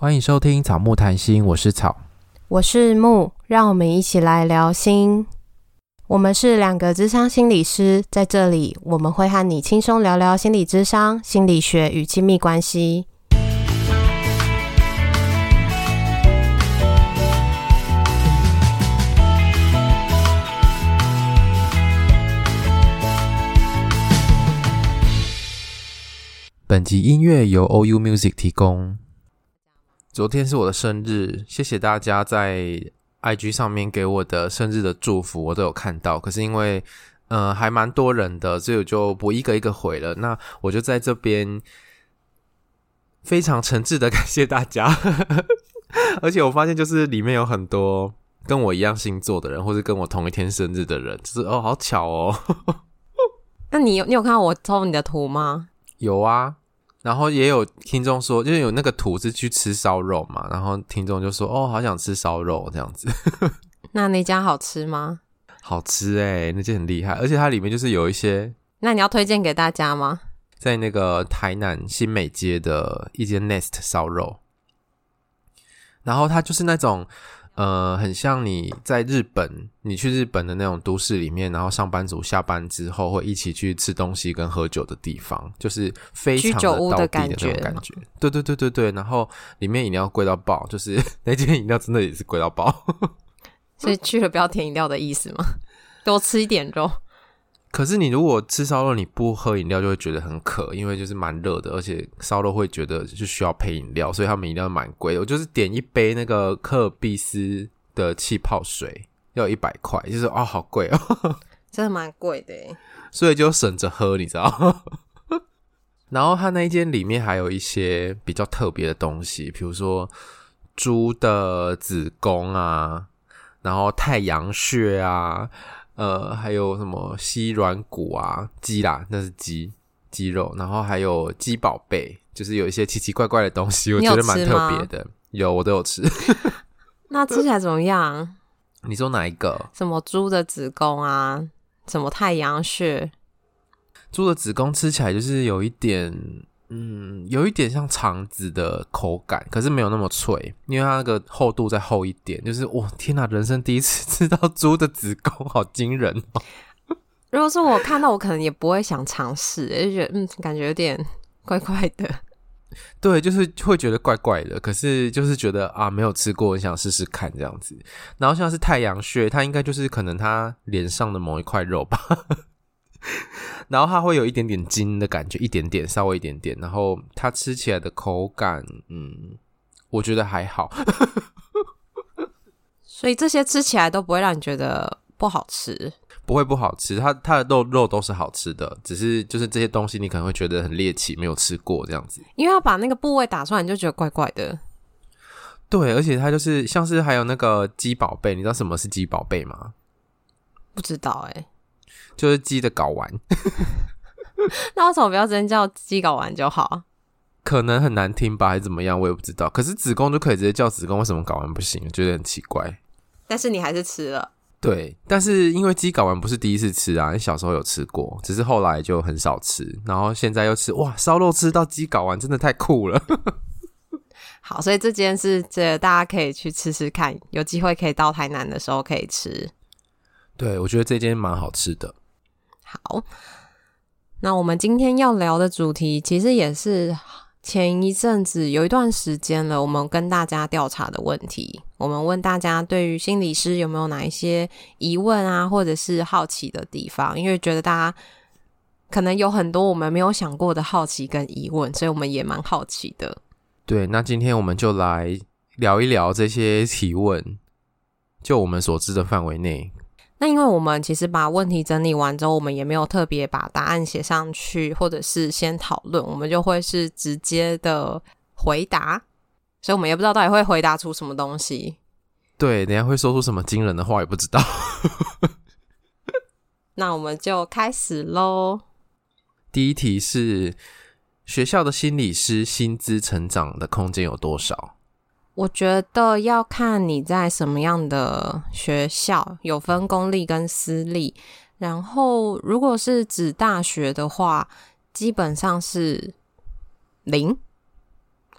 欢迎收听草木谈心，我是草，我是木，让我们一起来聊心。我们是两个咨商心理师，在这里我们会和你轻松聊聊心理咨商、心理学与亲密关系。本集音乐由 OU Music 提供。昨天是我的生日，谢谢大家在 IG 上面给我的生日的祝福，我都有看到。可是因为还蛮多人的，所以我就不一个一个回了。那我就在这边非常诚挚的感谢大家而且我发现就是里面有很多跟我一样星座的人，或是跟我同一天生日的人，就是哦好巧哦那你有看到我抽你的图吗？有啊，然后也有听众说，就是有那个图是去吃烧肉嘛，然后听众就说哦好想吃烧肉这样子那家好吃吗？好吃欸，那家很厉害，而且它里面就是有一些。那你要推荐给大家吗？在那个台南新美街的一间 NEST 烧肉，然后它就是那种很像你在日本，你去日本的那种都市里面，然后上班族下班之后会一起去吃东西跟喝酒的地方，就是非常的道地的那种感觉。对对对对对，然后里面饮料贵到爆，就是那间饮料真的也是贵到爆所以去了不要填饮料的意思吗？多吃一点肉。可是你如果吃烧肉你不喝饮料就会觉得很渴，因为就是蛮热的，而且烧肉会觉得就需要配饮料，所以他们饮料蛮贵的。我就是点一杯那个科尔必斯的气泡水要100块，就是哦好贵哦真的蛮贵的耶，所以就省着喝你知道然后他那一间里面还有一些比较特别的东西，比如说猪的子宫啊，然后太阳穴啊，还有什么鸡软骨啊，鸡啦，那是鸡肉，然后还有鸡宝贝，就是有一些奇奇怪怪的东西，我觉得蛮特别的。有，我都有吃那吃起来怎么样？你说哪一个？什么猪的子宫啊，什么太阳穴。猪的子宫吃起来就是有一点有一点像肠子的口感，可是没有那么脆，因为它那个厚度再厚一点。就是哇天哪，人生第一次吃到猪的子宫，好惊人哦！如果是我看到，我可能也不会想尝试，就觉得感觉有点怪怪的。对，就是会觉得怪怪的，可是就是觉得啊，没有吃过，很想试试看这样子。然后像是太阳穴，它应该就是可能它脸上的某一块肉吧。然后它会有一点点筋的感觉，一点点，稍微一点点。然后它吃起来的口感，我觉得还好所以这些吃起来都不会让你觉得不好吃？不会不好吃，它的肉都是好吃的，只是就是这些东西你可能会觉得很猎奇，没有吃过这样子。因为要把那个部位打出来，你就觉得怪怪的。对，而且它就是像是还有那个鸡宝贝，你知道什么是鸡宝贝吗？不知道欸，就是鸡的睾丸那为什么不要真叫鸡睾丸就好？可能很难听吧，还是怎么样，我也不知道。可是子宫就可以直接叫子宫，为什么睾丸不行？我觉得很奇怪。但是你还是吃了。对，但是因为鸡睾丸不是第一次吃啊，你小时候有吃过，只是后来就很少吃，然后现在又吃。哇，烧肉吃到鸡睾丸真的太酷了好，所以这件事大家可以去吃吃看，有机会可以到台南的时候可以吃。对，我觉得这间蛮好吃的。好，那我们今天要聊的主题其实也是前一阵子有一段时间了，我们跟大家调查的问题。我们问大家对于心理师有没有哪一些疑问啊，或者是好奇的地方，因为觉得大家可能有很多我们没有想过的好奇跟疑问，所以我们也蛮好奇的。对，那今天我们就来聊一聊这些提问，就我们所知的范围内。那因为我们其实把问题整理完之后，我们也没有特别把答案写上去，或者是先讨论，我们就会是直接的回答，所以我们也不知道到底会回答出什么东西。对，等一下会说出什么惊人的话也不知道那我们就开始咯。第一题是，学校的心理师薪资成长的空间有多少？我觉得要看你在什么样的学校，有分公立跟私立。然后如果是指大学的话，基本上是零，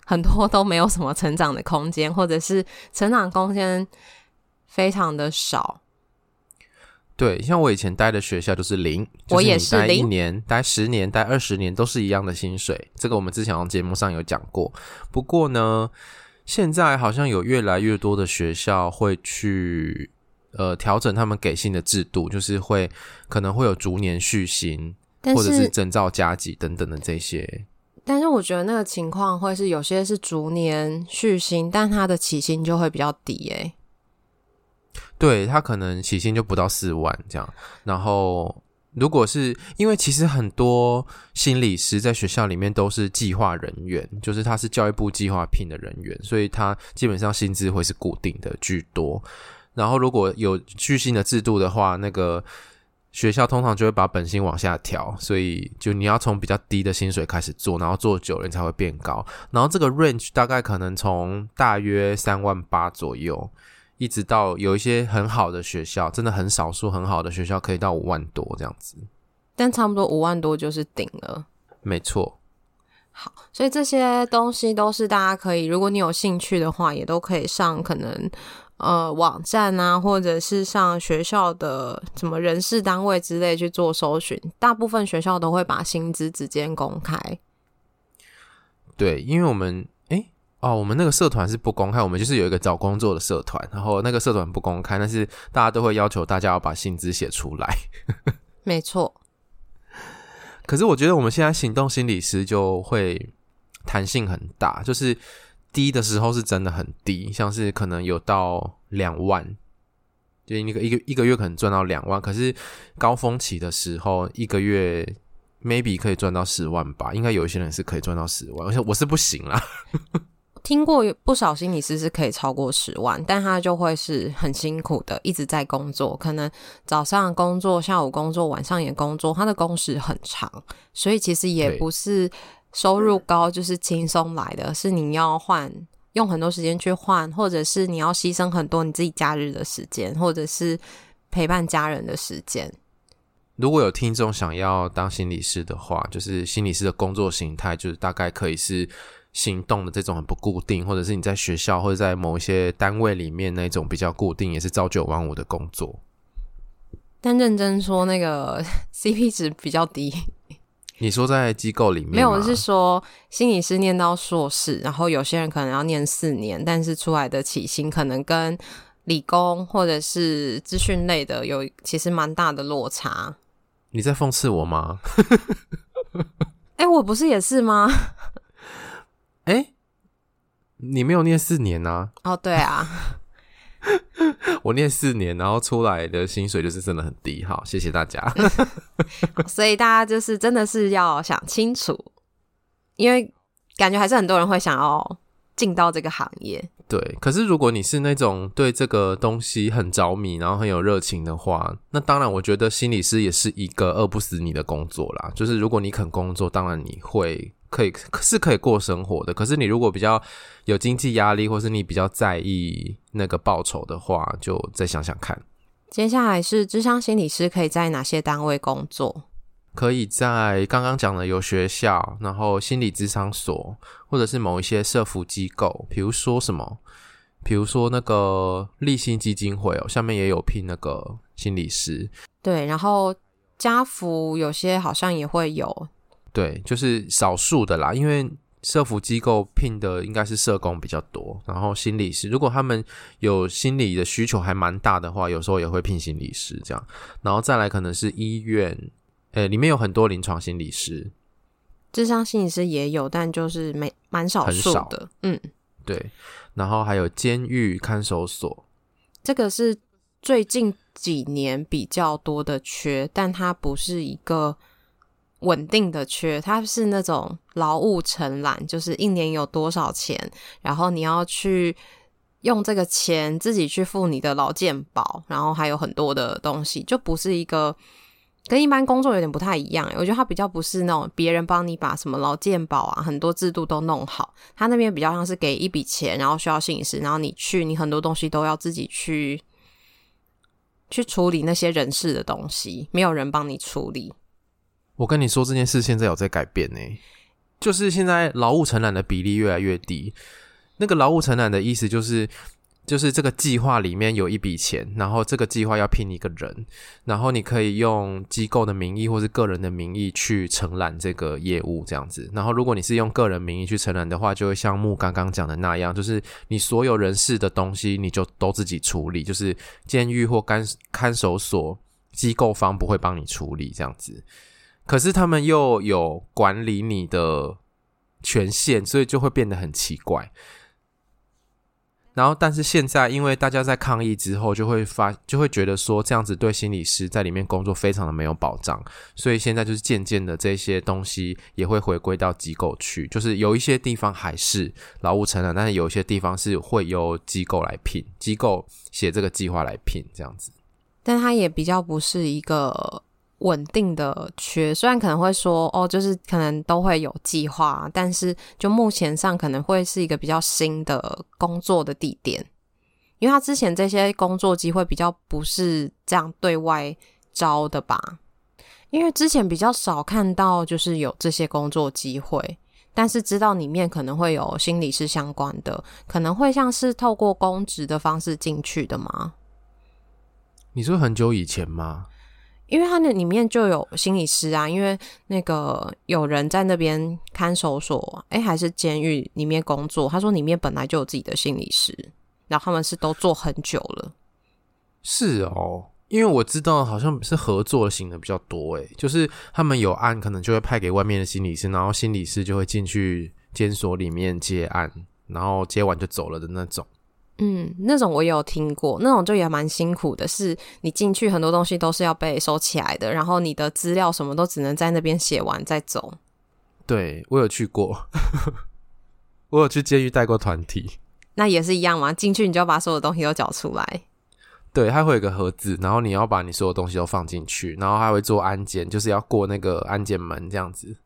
很多都没有什么成长的空间，或者是成长空间非常的少。对，像我以前待的学校就是零，我也是零，就是你待1年、待10年、待20年都是一样的薪水，这个我们之前好像节目上有讲过。不过呢，现在好像有越来越多的学校会去调整他们给薪的制度，就是会可能会有逐年续薪，或者是证照加级等等的这些。但是我觉得那个情况会是有些是逐年续薪，但它的起薪就会比较低欸。对，他可能起薪就不到4万这样，然后如果是因为其实很多心理师在学校里面都是计划人员，就是他是教育部计划聘的人员，所以他基本上薪资会是固定的居多，然后如果有续薪的制度的话，那个学校通常就会把本薪往下调，所以就你要从比较低的薪水开始做，然后做久了你才会变高，然后这个 range 大概可能从大约3.8万左右一直到有一些很好的学校，真的很少数很好的学校可以到5万多这样子，但差不多5万多就是顶了，没错。好，所以这些东西都是大家可以，如果你有兴趣的话也都可以上可能网站啊，或者是上学校的什么人事单位之类去做搜寻，大部分学校都会把薪资直接公开。对，因为我们我们那个社团是不公开，我们就是有一个找工作的社团，然后那个社团不公开，但是大家都会要求大家要把薪资写出来没错。可是我觉得我们现在行动心理师就会弹性很大，就是低的时候是真的很低，像是可能有到2万，就一个月可能赚到2万，可是高峰期的时候一个月maybe 可以赚到10万吧，应该有一些人是可以赚到10万，而且我是不行啦听过不少心理师是可以超过10万，但他就会是很辛苦的一直在工作，可能早上工作下午工作晚上也工作，他的工时很长，所以其实也不是收入高就是轻松来的，是你要用很多时间去换，或者是你要牺牲很多你自己假日的时间，或者是陪伴家人的时间。如果有听众想要当心理师的话，就是心理师的工作形态就是大概可以是行动的这种很不固定，或者是你在学校或者在某一些单位里面那种比较固定，也是朝9晚5的工作。但认真说那个 CP 值比较低。你说在机构里面吗？没有，我是说心理师念到硕士，然后有些人可能要念4年，但是出来的起薪可能跟理工或者是资讯类的有其实蛮大的落差。你在讽刺我吗？我不是也是吗？你没有念4年啊。哦，对啊我念4年，然后出来的薪水就是真的很低。好，谢谢大家好，所以大家就是真的是要想清楚，因为感觉还是很多人会想要进到这个行业。对，可是如果你是那种对这个东西很着迷，然后很有热情的话，那当然我觉得心理师也是一个饿不死你的工作啦，就是如果你肯工作，当然你会可以过生活的。可是你如果比较有经济压力，或是你比较在意那个报酬的话，就再想想看。接下来是諮商心理师可以在哪些单位工作？可以在刚刚讲的有学校，然后心理咨商所，或者是某一些社福机构，比如说那个立新基金会下面也有聘那个心理师。对，然后家福有些好像也会有。对，就是少数的啦，因为社福机构聘的应该是社工比较多，然后心理师如果他们有心理的需求还蛮大的话，有时候也会聘心理师这样。然后再来可能是医院，里面有很多临床心理师，諮商心理师也有，但就是蛮少数的。嗯，对。然后还有监狱、看守所，这个是最近几年比较多的缺，但它不是一个稳定的缺，它是那种劳务承揽，就是一年有多少钱，然后你要去用这个钱自己去付你的劳健保，然后还有很多的东西，就不是一个跟一般工作有点不太一样。我觉得它比较不是那种别人帮你把什么劳健保啊很多制度都弄好，它那边比较像是给一笔钱，然后需要心理师，然后你很多东西都要自己去处理那些人事的东西，没有人帮你处理。我跟你说这件事现在有在改变呢。就是现在劳务承揽的比例越来越低。那个劳务承揽的意思就是这个计划里面有一笔钱，然后这个计划要聘一个人，然后你可以用机构的名义或是个人的名义去承揽这个业务这样子。然后如果你是用个人名义去承揽的话，就会像木刚刚讲的那样，就是你所有人事的东西你就都自己处理，就是监狱或看守所机构方不会帮你处理这样子。可是他们又有管理你的权限，所以就会变得很奇怪。然后但是现在因为大家在抗议之后就会觉得说这样子对心理师在里面工作非常的没有保障，所以现在就是渐渐的这些东西也会回归到机构去，就是有一些地方还是劳务承揽，但是有一些地方是会由机构来聘，机构写这个计划来聘这样子。但它也比较不是一个稳定的缺，虽然可能会说哦，就是可能都会有计划，但是就目前上可能会是一个比较新的工作的地点，因为他之前这些工作机会比较不是这样对外招的吧，因为之前比较少看到就是有这些工作机会，但是知道里面可能会有心理师相关的，可能会像是透过公职的方式进去的吗？你说很久以前吗？因为他那里面就有心理师啊，因为那个有人在那边看守所还是监狱里面工作，他说里面本来就有自己的心理师，然后他们是都做很久了。是哦，因为我知道好像是合作型的比较多就是他们有案可能就会派给外面的心理师，然后心理师就会进去监所里面接案，然后接完就走了的那种。那种我也有听过，那种就也蛮辛苦的，是你进去很多东西都是要被收起来的，然后你的资料什么都只能在那边写完再走。对，我有去过我有去监狱带过团体，那也是一样嘛，进去你就要把所有东西都缴出来。对，它会有一个盒子，然后你要把你所有东西都放进去，然后还会做安检，就是要过那个安检门这样子。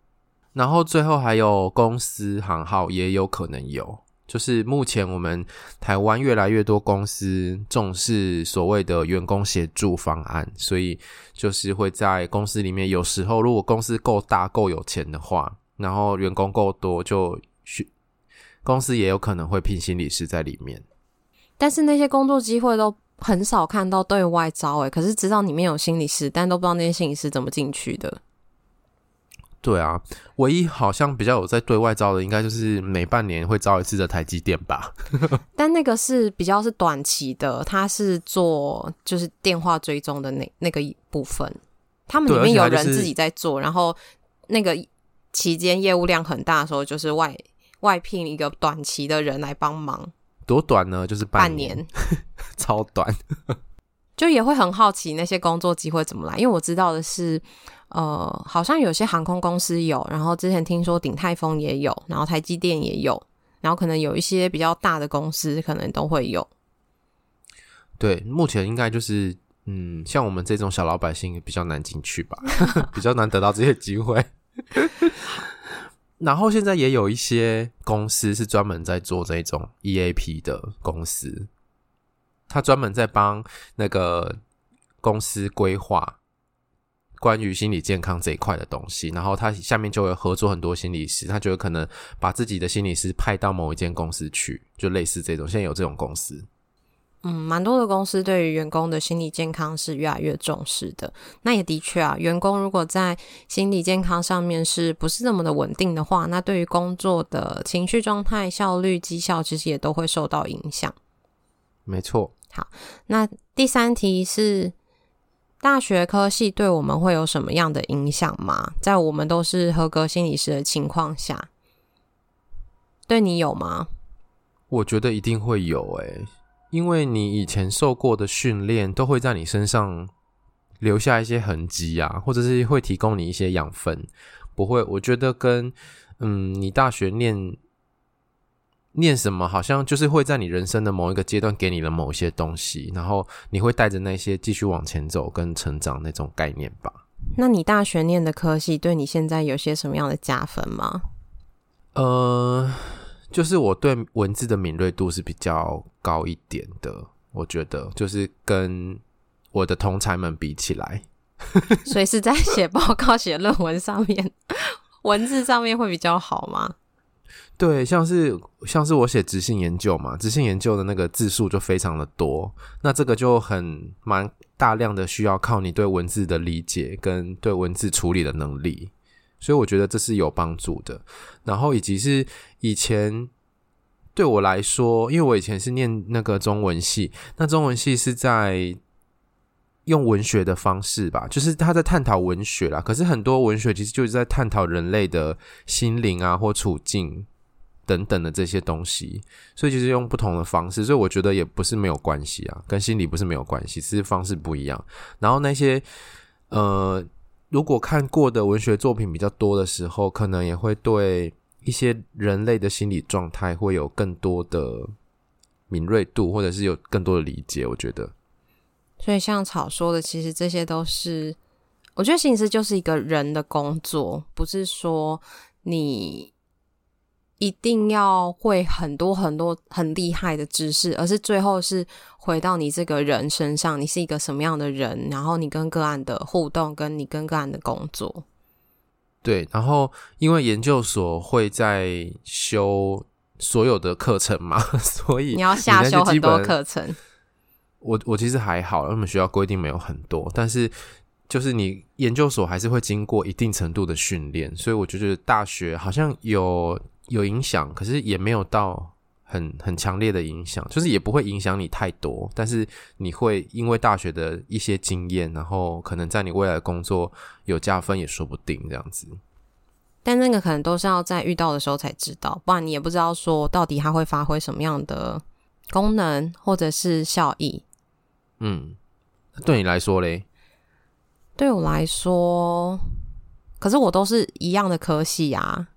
然后最后还有公司行号也有可能有，就是目前我们台湾越来越多公司重视所谓的员工协助方案，所以就是会在公司里面，有时候如果公司够大够有钱的话，然后员工够多，就公司也有可能会聘心理师在里面。但是那些工作机会都很少看到对外招可是知道里面有心理师，但都不知道那些心理师怎么进去的。对啊，唯一好像比较有在对外招的应该就是每半年会招一次的台积电吧但那个是比较是短期的，它是做就是电话追踪的那个部分，他们里面有人自己在做、就是、然后那个期间业务量很大的时候就是外聘一个短期的人来帮忙。多短呢？就是半年超短就也会很好奇那些工作机会怎么来，因为我知道的是好像有些航空公司有，然后之前听说鼎泰丰也有，然后台积电也有，然后可能有一些比较大的公司可能都会有。对，目前应该就是像我们这种小老百姓比较难进去吧比较难得到这些机会然后现在也有一些公司是专门在做这种 EAP 的公司，他专门在帮那个公司规划关于心理健康这一块的东西，然后他下面就会合作很多心理师，他就会可能把自己的心理师派到某一间公司去，就类似这种，现在有这种公司。蛮多的公司对于员工的心理健康是越来越重视的。那也的确啊，员工如果在心理健康上面是不是那么的稳定的话，那对于工作的情绪状态、效率、绩效其实也都会受到影响。没错。好，那第三题是大学科系对我们会有什么样的影响吗？在我们都是合格心理师的情况下，对你有吗？我觉得一定会有因为你以前受过的训练都会在你身上留下一些痕迹啊，或者是会提供你一些养分。不会，我觉得跟你大学念什么好像就是会在你人生的某一个阶段给你的某些东西，然后你会带着那些继续往前走跟成长那种概念吧。那你大学念的科系对你现在有些什么样的加分吗？就是我对文字的敏锐度是比较高一点的，我觉得就是跟我的同侪们比起来所以是在写报告写论文上面文字上面会比较好吗？对，像是我写质性研究嘛，质性研究的那个字数就非常的多，那这个就蛮大量的需要靠你对文字的理解跟对文字处理的能力，所以我觉得这是有帮助的。然后以及是以前对我来说，因为我以前是念那个中文系，那中文系是在用文学的方式吧，就是他在探讨文学啦，可是很多文学其实就是在探讨人类的心灵啊或处境等等的这些东西，所以就是用不同的方式，所以我觉得也不是没有关系啊，跟心理不是没有关系，只是方式不一样。然后那些如果看过的文学作品比较多的时候，可能也会对一些人类的心理状态会有更多的敏锐度，或者是有更多的理解，我觉得。所以像草说的，其实这些都是，我觉得心理师就是一个人的工作，不是说你一定要会很多很多很厉害的知识，而是最后是回到你这个人身上，你是一个什么样的人，然后你跟个案的互动，跟你跟个案的工作。对，然后因为研究所会在修所有的课程嘛，所以你要下修很多课程。我其实还好，我们学校规定没有很多，但是就是你研究所还是会经过一定程度的训练，所以我觉得大学好像有影响，可是也没有到很强烈的影响，就是也不会影响你太多，但是你会因为大学的一些经验，然后可能在你未来的工作有加分也说不定这样子。但那个可能都是要在遇到的时候才知道，不然你也不知道说到底它会发挥什么样的功能或者是效益。嗯，对你来说咧？对我来说，可是我都是一样的科系啊，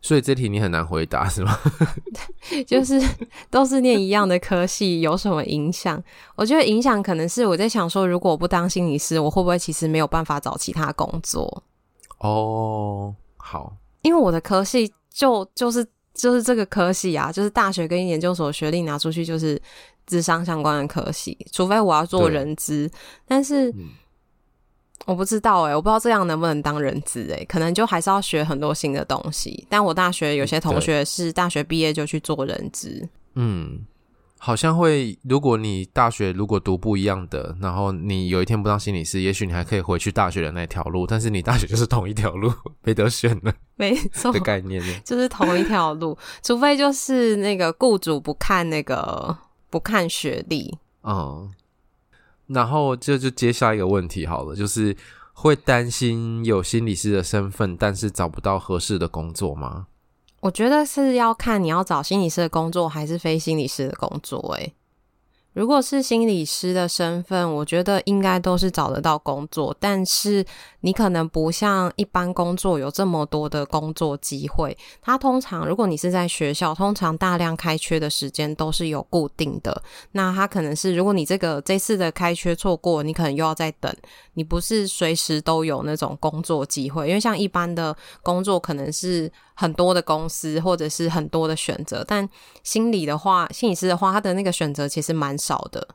所以这题你很难回答是吗？就是都是念一样的科系，有什么影响？我觉得影响可能是我在想说，如果我不当心理师，我会不会其实没有办法找其他工作？哦，好，因为我的科系就是这个科系啊，就是大学跟研究所学历拿出去就是谘商相关的科系，除非我要做人资，但是我不知道我不知道这样能不能当人资可能就还是要学很多新的东西。但我大学有些同学是大学毕业就去做人资，嗯，好像会，如果你大学如果读不一样的，然后你有一天不当心理师，也许你还可以回去大学的那条路，但是你大学就是同一条路，没得选了，没错的概念就是同一条路，除非就是那个雇主不看学历。嗯，然后这就接下一个问题好了，就是会担心有心理师的身份但是找不到合适的工作吗？我觉得是要看你要找心理师的工作还是非心理师的工作如果是心理师的身份，我觉得应该都是找得到工作，但是你可能不像一般工作有这么多的工作机会。它通常如果你是在学校，通常大量开缺的时间都是有固定的，那它可能是如果你这次的开缺错过，你可能又要再等，你不是随时都有那种工作机会。因为像一般的工作可能是很多的公司或者是很多的选择，但心理师的话，他的那个选择其实蛮少的。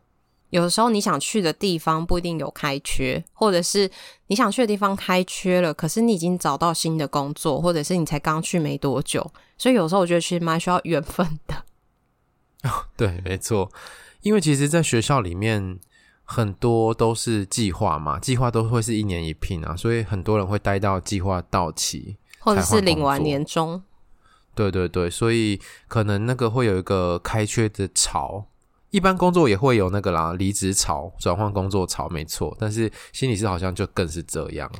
有的时候你想去的地方不一定有开缺，或者是你想去的地方开缺了，可是你已经找到新的工作，或者是你才刚去没多久，所以有时候我觉得其实蛮需要缘分的对，没错，因为其实在学校里面很多都是计划嘛，计划都会是一年一聘所以很多人会待到计划到期或者是领完年终，对对对，所以可能那个会有一个开缺的潮，一般工作也会有那个啦，离职潮、转换工作潮，没错。但是心理师好像就更是这样。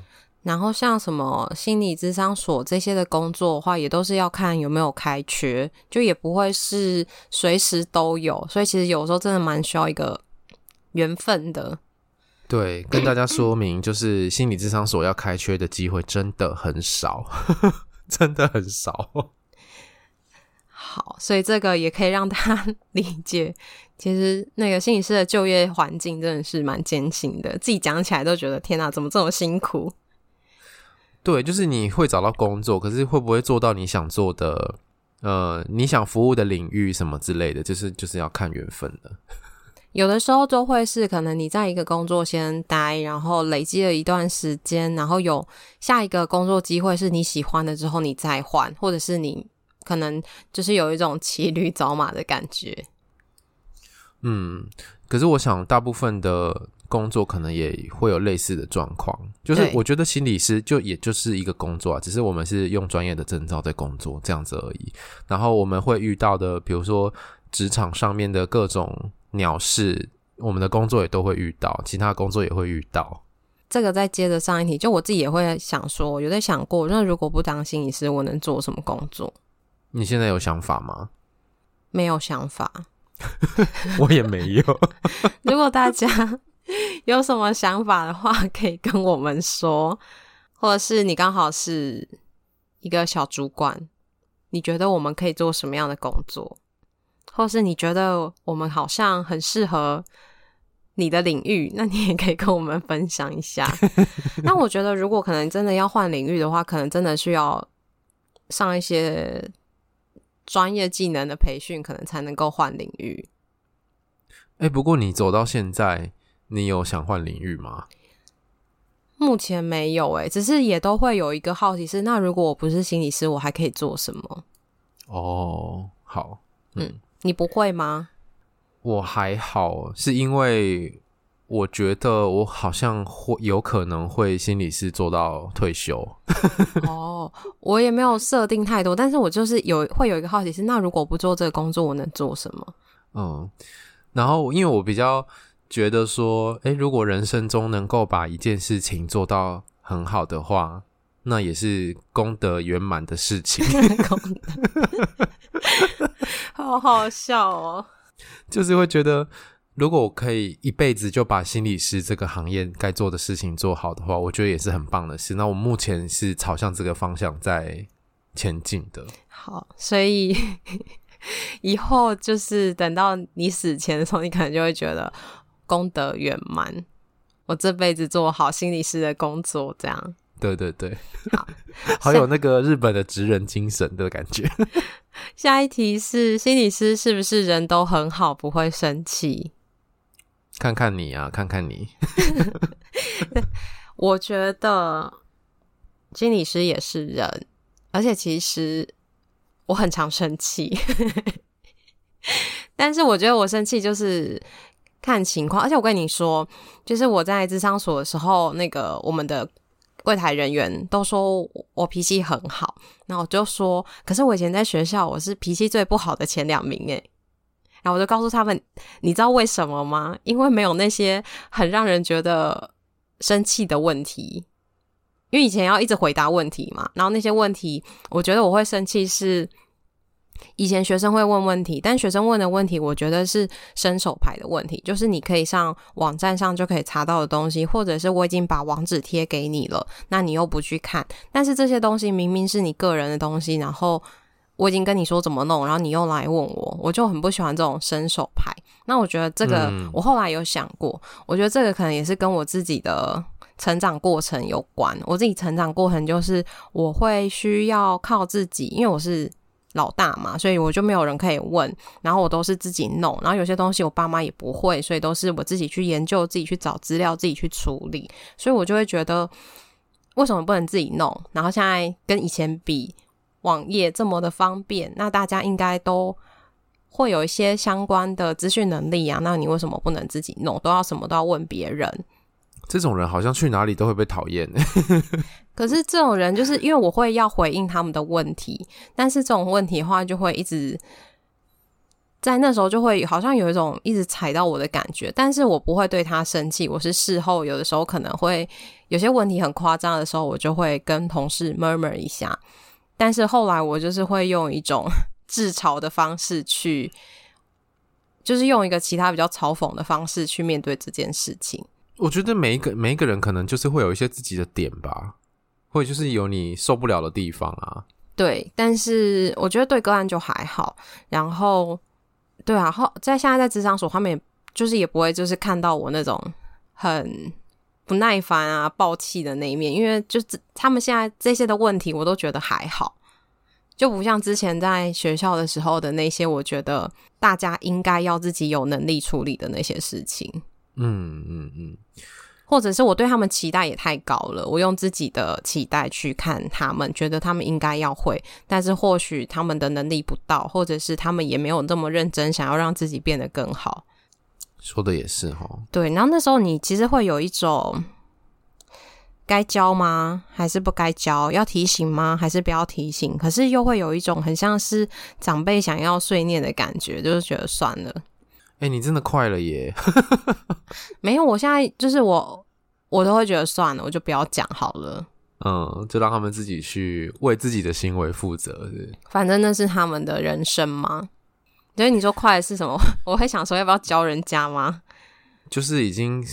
然后像什么心理咨商所这些的工作的话，也都是要看有没有开缺，就也不会是随时都有，所以其实有时候真的蛮需要一个缘分的。对，跟大家说明，就是心理咨商所要开缺的机会真的很少真的很少。好，所以这个也可以让他理解，其实那个心理师的就业环境真的是蛮艰辛的，自己讲起来都觉得天哪，怎么这么辛苦。对，就是你会找到工作，可是会不会做到你想做的你想服务的领域什么之类的，就是要看缘分的。有的时候就会是可能你在一个工作先待，然后累积了一段时间，然后有下一个工作机会是你喜欢的之后你再换，或者是你可能就是有一种骑驴找马的感觉。嗯，可是我想大部分的工作可能也会有类似的状况，就是我觉得心理师就也就是一个工作啊，只是我们是用专业的证照在工作这样子而已。然后我们会遇到的比如说职场上面的各种鸟事，我们的工作也都会遇到，其他工作也会遇到。这个再接着上一题，就我自己也会想说，我有在想过，那如果不当心理师我能做什么工作？你现在有想法吗？没有想法我也没有如果大家有什么想法的话可以跟我们说，或者是你刚好是一个小主管，你觉得我们可以做什么样的工作，或是你觉得我们好像很适合你的领域，那你也可以跟我们分享一下那我觉得如果可能真的要换领域的话，可能真的需要上一些专业技能的培训，可能才能够换领域。欸，不过你走到现在你有想换领域吗？目前没有欸，只是也都会有一个好奇是，那如果我不是心理师我还可以做什么。哦，好。 嗯，你不会吗？我还好，是因为我觉得我好像会有可能会心理师做到退休哦，我也没有设定太多，但是我就是会有一个好奇是，那如果不做这个工作我能做什么。嗯，然后因为我比较觉得说，欸，如果人生中能够把一件事情做到很好的话，那也是功德圆满的事情功德好好笑哦。就是会觉得如果我可以一辈子就把心理师这个行业该做的事情做好的话，我觉得也是很棒的事。那我目前是朝向这个方向在前进的。好，所以以后就是等到你死前的时候，你可能就会觉得功德圆满，我这辈子做好心理师的工作这样。对对对， 好有那个日本的职人精神的感觉下一题是，心理师是不是人都很好不会生气？看看你啊，看看你我觉得心理师也是人，而且其实我很常生气但是我觉得我生气就是看情况。而且我跟你说，就是我在谘商所的时候，那个我们的柜台人员都说我脾气很好，然后我就说可是我以前在学校我是脾气最不好的前2名耶。然后我就告诉他们，你知道为什么吗？因为没有那些很让人觉得生气的问题，因为以前要一直回答问题嘛，然后那些问题我觉得我会生气是以前学生会问问题，但学生问的问题我觉得是伸手牌的问题，就是你可以上网站上就可以查到的东西，或者是我已经把网址贴给你了，那你又不去看。但是这些东西明明是你个人的东西，然后我已经跟你说怎么弄，然后你又来问我，我就很不喜欢这种伸手牌。那我觉得这个我后来有想过，我觉得这个可能也是跟我自己的成长过程有关。我自己成长过程就是我会需要靠自己，因为我是老大嘛，所以我就没有人可以问，然后我都是自己弄，然后有些东西我爸妈也不会，所以都是我自己去研究，自己去找资料，自己去处理。所以我就会觉得为什么不能自己弄，然后现在跟以前比网页这么的方便，那大家应该都会有一些相关的资讯能力啊，那你为什么不能自己弄，都要什么都要问别人？这种人好像去哪里都会被讨厌可是这种人就是因为我会要回应他们的问题，但是这种问题的话就会一直在那时候就会好像有一种一直踩到我的感觉，但是我不会对他生气。我是事后有的时候可能会有些问题很夸张的时候，我就会跟同事 murmur 一下，但是后来我就是会用一种自嘲的方式去，就是用一个其他比较嘲讽的方式去面对这件事情。我觉得每一个人可能就是会有一些自己的点吧，或者就是有你受不了的地方啊。对，但是我觉得对个案就还好。然后对啊，在现在在谘商所，他们也就是也不会就是看到我那种很不耐烦啊、暴气的那一面，因为就他们现在这些的问题我都觉得还好，就不像之前在学校的时候的那些我觉得大家应该要自己有能力处理的那些事情。或者是我对他们期待也太高了，我用自己的期待去看他们，觉得他们应该要会，但是或许他们的能力不到，或者是他们也没有这么认真想要让自己变得更好。说的也是齁。对，然后那时候你其实会有一种该教吗还是不该教，要提醒吗还是不要提醒，可是又会有一种很像是长辈想要碎念的感觉，就是觉得算了。欸，你真的快了耶。没有，我现在就是我都会觉得算了，我就不要讲好了。嗯，就让他们自己去为自己的行为负责，是不是？反正那是他们的人生嘛。所以你说快的是什么？我会想说要不要教人家吗？就是已经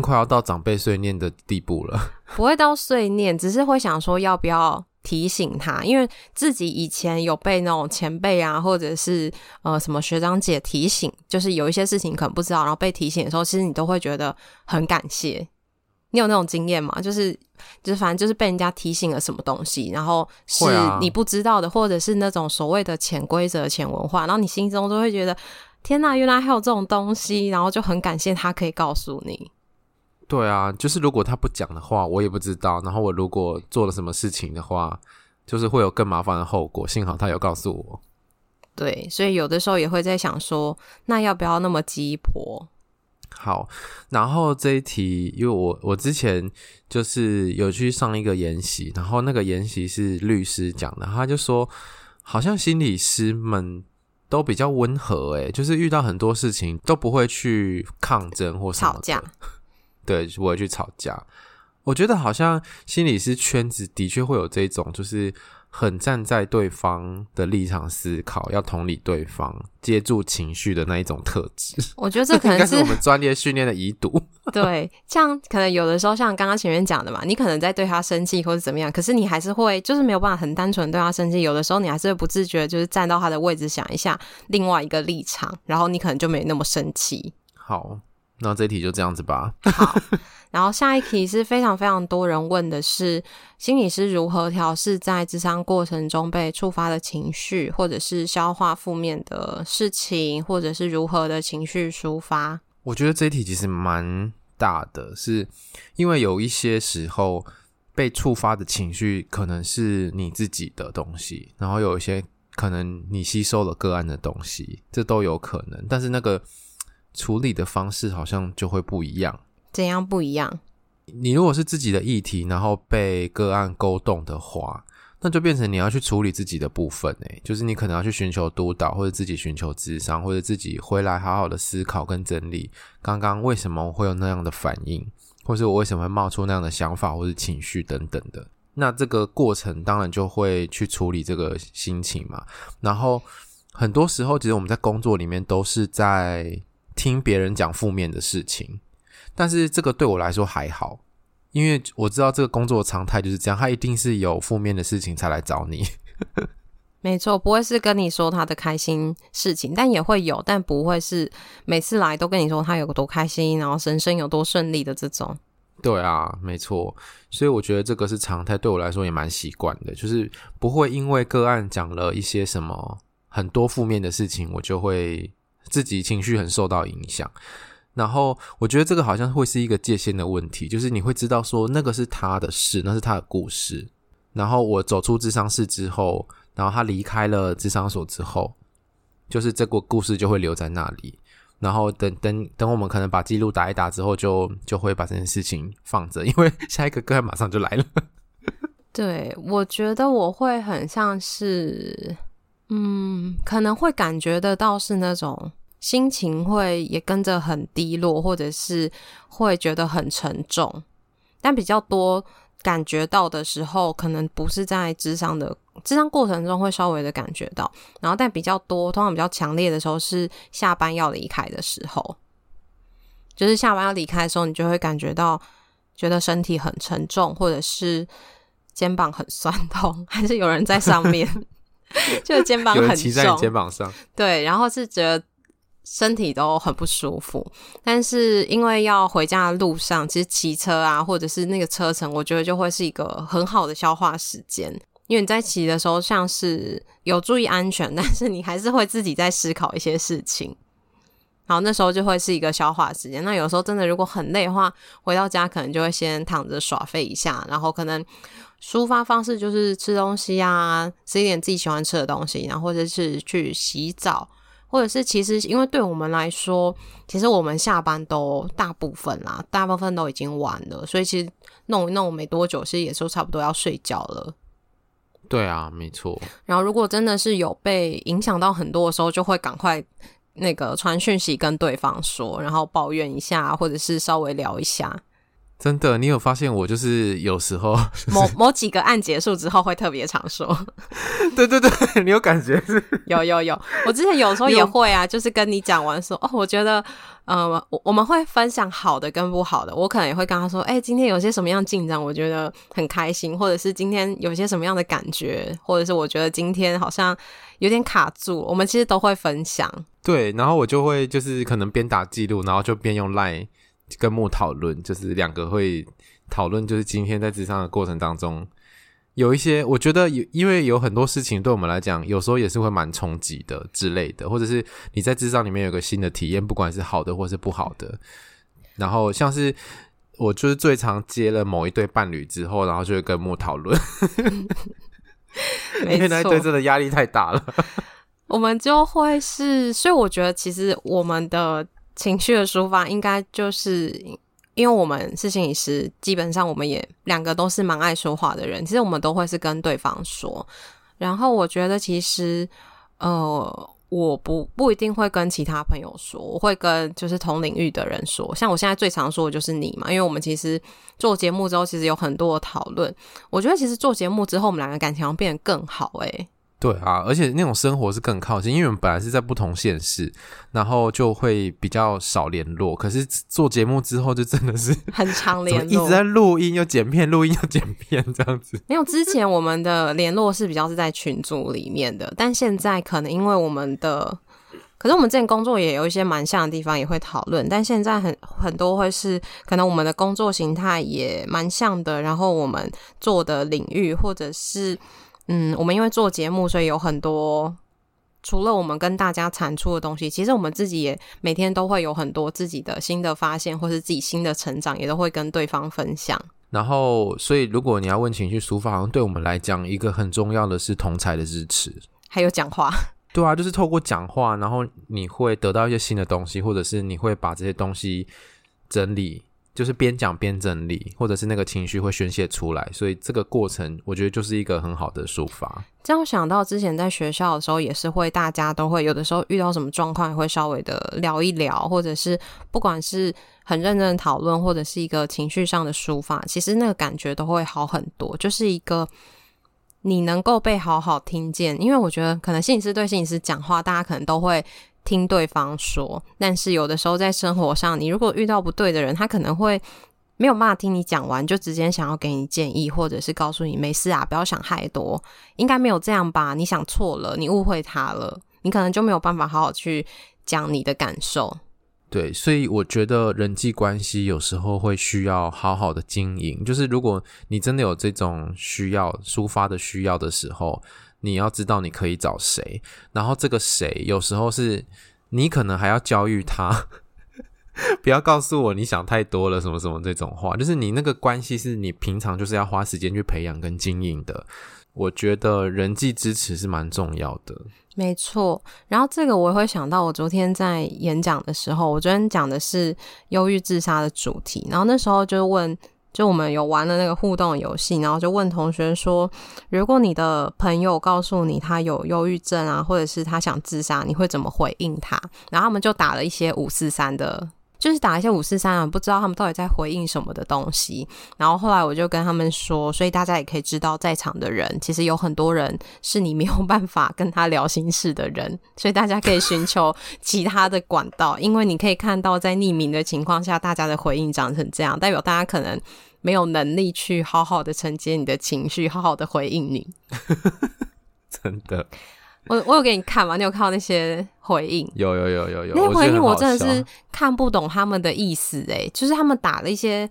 快要到长辈碎念的地步了。不会到碎念，只是会想说要不要提醒他，因为自己以前有被那种前辈啊，或者是什么学长姐提醒，就是有一些事情可能不知道，然后被提醒的时候，其实你都会觉得很感谢。你有那种经验吗？就是反正就是被人家提醒了什么东西，然后是你不知道的，或者是那种所谓的潜规则、潜文化，然后你心中都会觉得天哪，原来还有这种东西，然后就很感谢他可以告诉你。对啊，就是如果他不讲的话我也不知道，然后我如果做了什么事情的话就是会有更麻烦的后果，幸好他有告诉我。对，所以有的时候也会在想说那要不要那么鸡婆。好，然后这一题因为我之前就是有去上一个研习，然后那个研习是律师讲的，他就说好像心理师们都比较温和耶，就是遇到很多事情都不会去抗争或什么的，吵架。对，我会去吵架。我觉得好像心理师圈子的确会有这种，就是很站在对方的立场思考，要同理对方，接住情绪的那一种特质。我觉得这可能 是我们专业训练的遗毒。对，像可能有的时候像刚刚前面讲的嘛，你可能在对他生气或者怎么样，可是你还是会就是没有办法很单纯对他生气，有的时候你还是会不自觉就是站到他的位置想一下另外一个立场，然后你可能就没那么生气。好，那这一题就这样子吧。好，然后下一题是非常非常多人问的是心理师如何调适在咨商过程中被触发的情绪，或者是消化负面的事情，或者是如何的情绪抒发。我觉得这一题其实蛮大的，是因为有一些时候被触发的情绪可能是你自己的东西，然后有一些可能你吸收了个案的东西，这都有可能，但是那个处理的方式好像就会不一样。怎样不一样？你如果是自己的议题然后被个案勾动的话，那就变成你要去处理自己的部分耶，就是你可能要去寻求督导，或者自己寻求咨商，或者自己回来好好的思考跟整理刚刚为什么会有那样的反应，或是我为什么会冒出那样的想法或是情绪等等的。那这个过程当然就会去处理这个心情嘛。然后很多时候其实我们在工作里面都是在听别人讲负面的事情，但是这个对我来说还好，因为我知道这个工作的常态就是这样，他一定是有负面的事情才来找你。没错，不会是跟你说他的开心事情，但也会有，但不会是每次来都跟你说他有多开心，然后人生有多顺利的这种。对啊，没错，所以我觉得这个是常态，对我来说也蛮习惯的，就是不会因为个案讲了一些什么很多负面的事情，我就会自己情绪很受到影响。然后我觉得这个好像会是一个界限的问题，就是你会知道说那个是他的事，那是他的故事，然后我走出咨商室之后，然后他离开了咨商所之后，就是这个故事就会留在那里，然后等我们可能把记录打一打之后就会把这件事情放着，因为下一个个案马上就来了。对，我觉得我会很像是可能会感觉得到是那种心情会也跟着很低落，或者是会觉得很沉重，但比较多感觉到的时候可能不是在咨商过程中会稍微的感觉到，然后但比较多通常比较强烈的时候是下班要离开的时候，就是下班要离开的时候你就会感觉到觉得身体很沉重，或者是肩膀很酸痛，还是有人在上面就肩膀很重，有人骑在你肩膀上。对，然后是觉得身体都很不舒服，但是因为要回家的路上其实骑车啊，或者是那个车程我觉得就会是一个很好的消化时间。因为你在骑的时候像是有注意安全，但是你还是会自己在思考一些事情，然后那时候就会是一个消化时间。那有时候真的如果很累的话，回到家可能就会先躺着耍废一下，然后可能抒发方式就是吃东西啊，吃一点自己喜欢吃的东西，然后或者是去洗澡，或者是其实因为对我们来说，其实我们下班都大部分都已经晚了，所以其实弄一弄没多久，其实也就差不多要睡觉了。对啊，没错。然后如果真的是有被影响到很多的时候，就会赶快那个传讯息跟对方说，然后抱怨一下，或者是稍微聊一下。真的，你有发现我就是有时候、就是、某几个案结束之后会特别常说对对对，你有感觉是有我之前有时候也会啊，就是跟你讲完说哦，我觉得我们会分享好的跟不好的，我可能也会跟他说今天有些什么样的进展我觉得很开心，或者是今天有些什么样的感觉，或者是我觉得今天好像有点卡住，我们其实都会分享。对，然后我就会就是可能边打记录，然后就边用 LINE跟莫讨论，就是两个会讨论，就是今天在咨商的过程当中有一些我觉得因为有很多事情对我们来讲有时候也是会蛮冲击的之类的，或者是你在咨商里面有个新的体验，不管是好的或是不好的。然后像是我就是最常接了某一对伴侣之后，然后就会跟莫讨论因为那一对真的压力太大了我们就会是，所以我觉得其实我们的情绪的抒发应该就是因为我们是心理师，基本上我们也两个都是蛮爱说话的人，其实我们都会是跟对方说。然后我觉得其实我不一定会跟其他朋友说，我会跟就是同领域的人说，像我现在最常说的就是你嘛，因为我们其实做节目之后其实有很多的讨论，我觉得其实做节目之后我们两个感情好像变得更好欸。对啊，而且那种生活是更靠近，因为我们本来是在不同县市，然后就会比较少联络，可是做节目之后就真的是很常联络，一直在录音又剪片，录音又剪片这样子。没有，之前我们的联络是比较是在群组里面的，但现在可能因为我们的，可是我们之前工作也有一些蛮像的地方也会讨论，但现在很多会是可能我们的工作形态也蛮像的，然后我们做的领域或者是我们因为做节目，所以有很多除了我们跟大家产出的东西，其实我们自己也每天都会有很多自己的新的发现，或是自己新的成长，也都会跟对方分享。然后所以如果你要问情绪抒发，好像对我们来讲一个很重要的是同侪的支持还有讲话。对啊，就是透过讲话，然后你会得到一些新的东西，或者是你会把这些东西整理，就是边讲边整理，或者是那个情绪会宣泄出来，所以这个过程我觉得就是一个很好的抒发。这样想到之前在学校的时候也是会，大家都会有的时候遇到什么状况也会稍微的聊一聊，或者是不管是很认真的讨论或者是一个情绪上的抒发，其实那个感觉都会好很多，就是一个你能够被好好听见。因为我觉得可能心理师对心理师讲话，大家可能都会听对方说，但是有的时候在生活上你如果遇到不对的人，他可能会没有办法听你讲完就直接想要给你建议，或者是告诉你没事啊，不要想太多，应该没有这样吧，你想错了，你误会他了，你可能就没有办法好好去讲你的感受。对，所以我觉得人际关系有时候会需要好好的经营，就是如果你真的有这种需要抒发的需要的时候，你要知道你可以找谁，然后这个谁有时候是你可能还要教育他不要告诉我你想太多了什么什么这种话，就是你那个关系是你平常就是要花时间去培养跟经营的，我觉得人际支持是蛮重要的。没错，然后这个我也会想到我昨天在演讲的时候，我昨天讲的是忧郁自杀的主题，然后那时候就问，就我们有玩了那个互动游戏，然后就问同学说，如果你的朋友告诉你他有忧郁症啊，或者是他想自杀，你会怎么回应他？然后他们就打了一些543的，就是打一些543啊，不知道他们到底在回应什么的东西。然后后来我就跟他们说，所以大家也可以知道，在场的人其实有很多人是你没有办法跟他聊心事的人，所以大家可以寻求其他的管道因为你可以看到在匿名的情况下大家的回应长成这样，代表大家可能没有能力去好好的承接你的情绪，好好的回应你真的，我有给你看吗？你有看到那些回应？有那些回应我真的是看不懂他们的意思欸，就是他们打了一些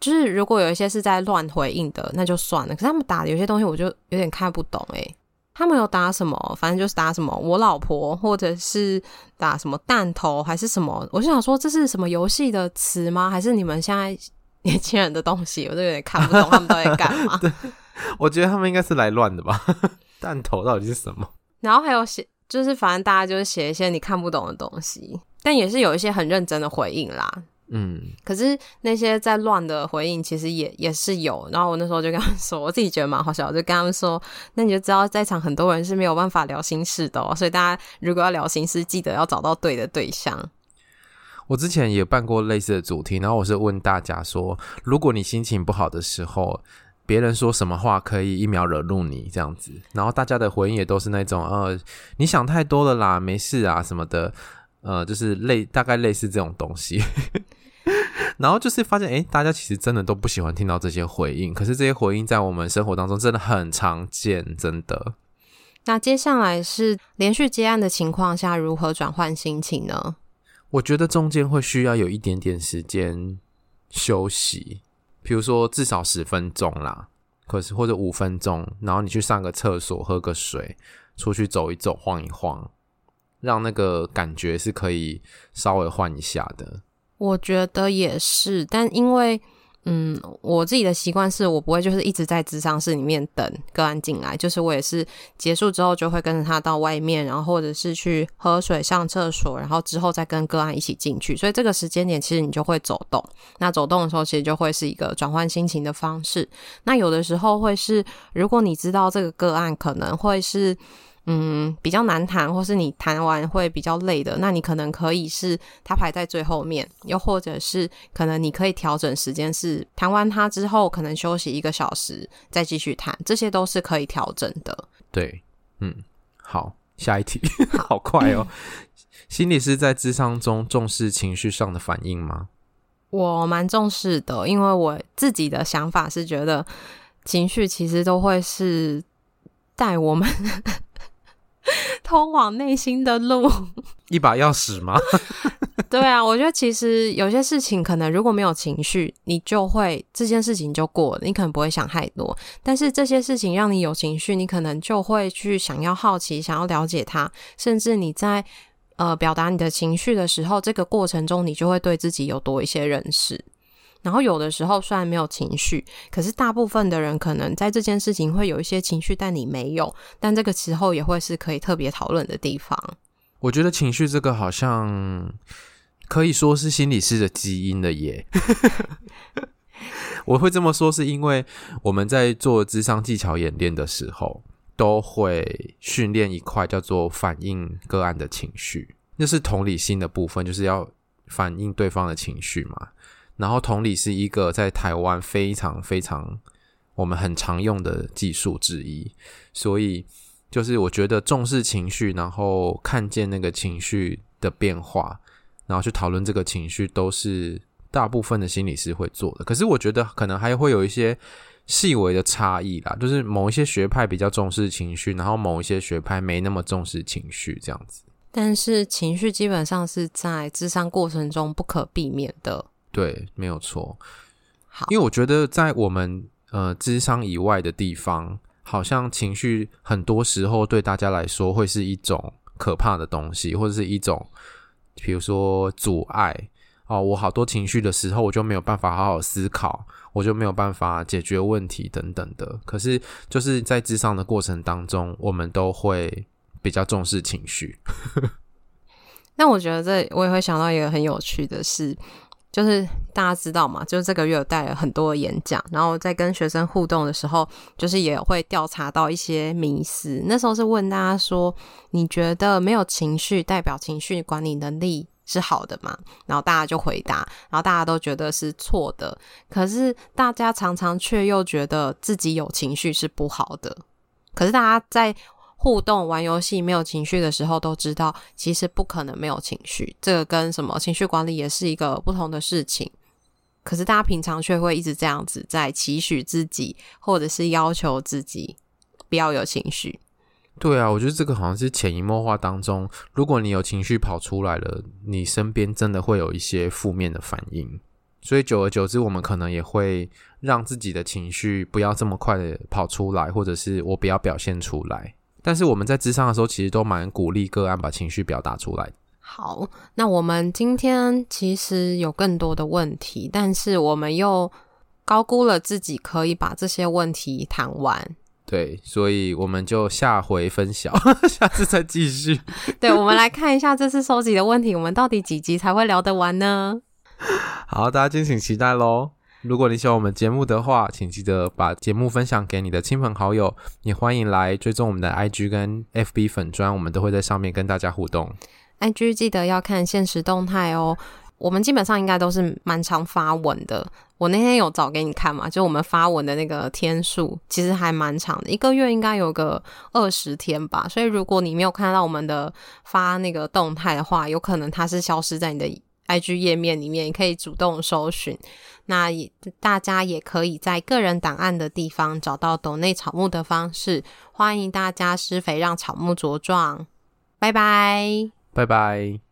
就是如果有一些是在乱回应的那就算了，可是他们打的有些东西我就有点看不懂欸，他们有打什么反正就是打什么我老婆或者是打什么弹头还是什么，我就想说这是什么游戏的词吗？还是你们现在年轻人的东西？我就有点看不懂他们到底干嘛我觉得他们应该是来乱的吧弹头到底是什么？然后还有写就是反正大家就是写一些你看不懂的东西，但也是有一些很认真的回应啦。嗯，可是那些在乱的回应其实也是有，然后我那时候就跟他们说，我自己觉得蛮好笑，我就跟他们说那你就知道在场很多人是没有办法聊心事的哦，所以大家如果要聊心事记得要找到对的对象。我之前也办过类似的主题，然后我是问大家说如果你心情不好的时候别人说什么话可以一秒惹怒你这样子，然后大家的回应也都是那种你想太多了啦没事啊什么的，就是大概类似这种东西然后就是发现大家其实真的都不喜欢听到这些回应，可是这些回应在我们生活当中真的很常见，真的。那接下来是连续接案的情况下如何转换心情呢？我觉得中间会需要有一点点时间休息，比如说至少10分钟啦，可是或者5分钟，然后你去上个厕所喝个水，出去走一走晃一晃，让那个感觉是可以稍微换一下的。我觉得也是，但因为我自己的习惯是我不会就是一直在咨商室里面等个案进来，就是我也是结束之后就会跟着他到外面，然后或者是去喝水上厕所，然后之后再跟个案一起进去，所以这个时间点其实你就会走动，那走动的时候其实就会是一个转换心情的方式。那有的时候会是如果你知道这个个案可能会是比较难谈，或是你谈完会比较累的，那你可能可以是他排在最后面，又或者是可能你可以调整时间，是谈完他之后可能休息1个小时再继续谈，这些都是可以调整的。对，好，下一题好快哦心理师在咨商中重视情绪上的反应吗？我蛮重视的，因为我自己的想法是觉得情绪其实都会是带我们通往内心的路一把钥匙吗对啊，我觉得其实有些事情可能如果没有情绪你就会这件事情就过了，你可能不会想太多，但是这些事情让你有情绪，你可能就会去想要好奇想要了解它，甚至你在表达你的情绪的时候，这个过程中你就会对自己有多一些认识。然后有的时候虽然没有情绪，可是大部分的人可能在这件事情会有一些情绪，但你没有，但这个时候也会是可以特别讨论的地方。我觉得情绪这个好像可以说是心理师的基因的耶我会这么说是因为我们在做咨商技巧演练的时候都会训练一块叫做反应个案的情绪，那是同理心的部分，就是要反映对方的情绪嘛。然后同理是一个在台湾非常非常我们很常用的技术之一，所以就是我觉得重视情绪，然后看见那个情绪的变化，然后去讨论这个情绪，都是大部分的心理师会做的。可是我觉得可能还会有一些细微的差异啦，就是某一些学派比较重视情绪，然后某一些学派没那么重视情绪这样子。但是情绪基本上是在咨商过程中不可避免的。对，没有错。好，因为我觉得在我们咨商以外的地方，好像情绪很多时候对大家来说会是一种可怕的东西，或者是一种比如说阻碍哦。我好多情绪的时候我就没有办法好好思考，我就没有办法解决问题等等的。可是就是在咨商的过程当中，我们都会比较重视情绪那我觉得这我也会想到一个很有趣的事，就是大家知道嘛，就是这个月我带了很多的演讲，然后在跟学生互动的时候就是也会调查到一些迷思。那时候是问大家说你觉得没有情绪代表情绪管理能力是好的吗？然后大家就回答，然后大家都觉得是错的，可是大家常常却又觉得自己有情绪是不好的。可是大家在互动玩游戏没有情绪的时候都知道其实不可能没有情绪，这个跟什么情绪管理也是一个不同的事情，可是大家平常却会一直这样子在期许自己或者是要求自己不要有情绪。对啊，我觉得这个好像是潜移默化当中，如果你有情绪跑出来了，你身边真的会有一些负面的反应，所以久而久之我们可能也会让自己的情绪不要这么快的跑出来，或者是我不要表现出来。但是我们在咨商的时候其实都蛮鼓励个案把情绪表达出来。好，那我们今天其实有更多的问题，但是我们又高估了自己可以把这些问题谈完。对，所以我们就下回分晓下次再继续对，我们来看一下这次收集的问题我们到底几集才会聊得完呢？好，大家敬请期待咯。如果你喜欢我们节目的话，请记得把节目分享给你的亲朋好友，也欢迎来追踪我们的 IG 跟 FB 粉专，我们都会在上面跟大家互动。 IG 记得要看限时动态哦，我们基本上应该都是蛮常发文的，我那天有找给你看嘛，就我们发文的那个天数其实还蛮长的，一个月应该有个20天吧，所以如果你没有看到我们的发那个动态的话，有可能它是消失在你的 IG 页面里面，你可以主动搜寻。那也大家也可以在个人档案的地方找到donate草木的方式，欢迎大家施肥让草木茁壮。拜拜拜拜。